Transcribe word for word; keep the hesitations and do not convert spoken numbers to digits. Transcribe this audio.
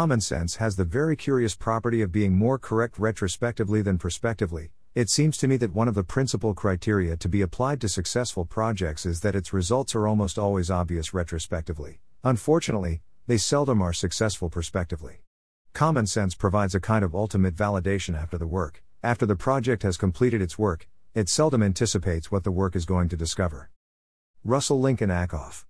Common sense has the very curious property of being more correct retrospectively than prospectively. It seems to me that one of the principal criteria to be applied to successful projects is that its results are almost always obvious retrospectively. Unfortunately, they seldom are successful prospectively. Common sense provides a kind of ultimate validation after the work. After the project has completed its work, it seldom anticipates what the work is going to discover. Russell Lincoln Ackoff.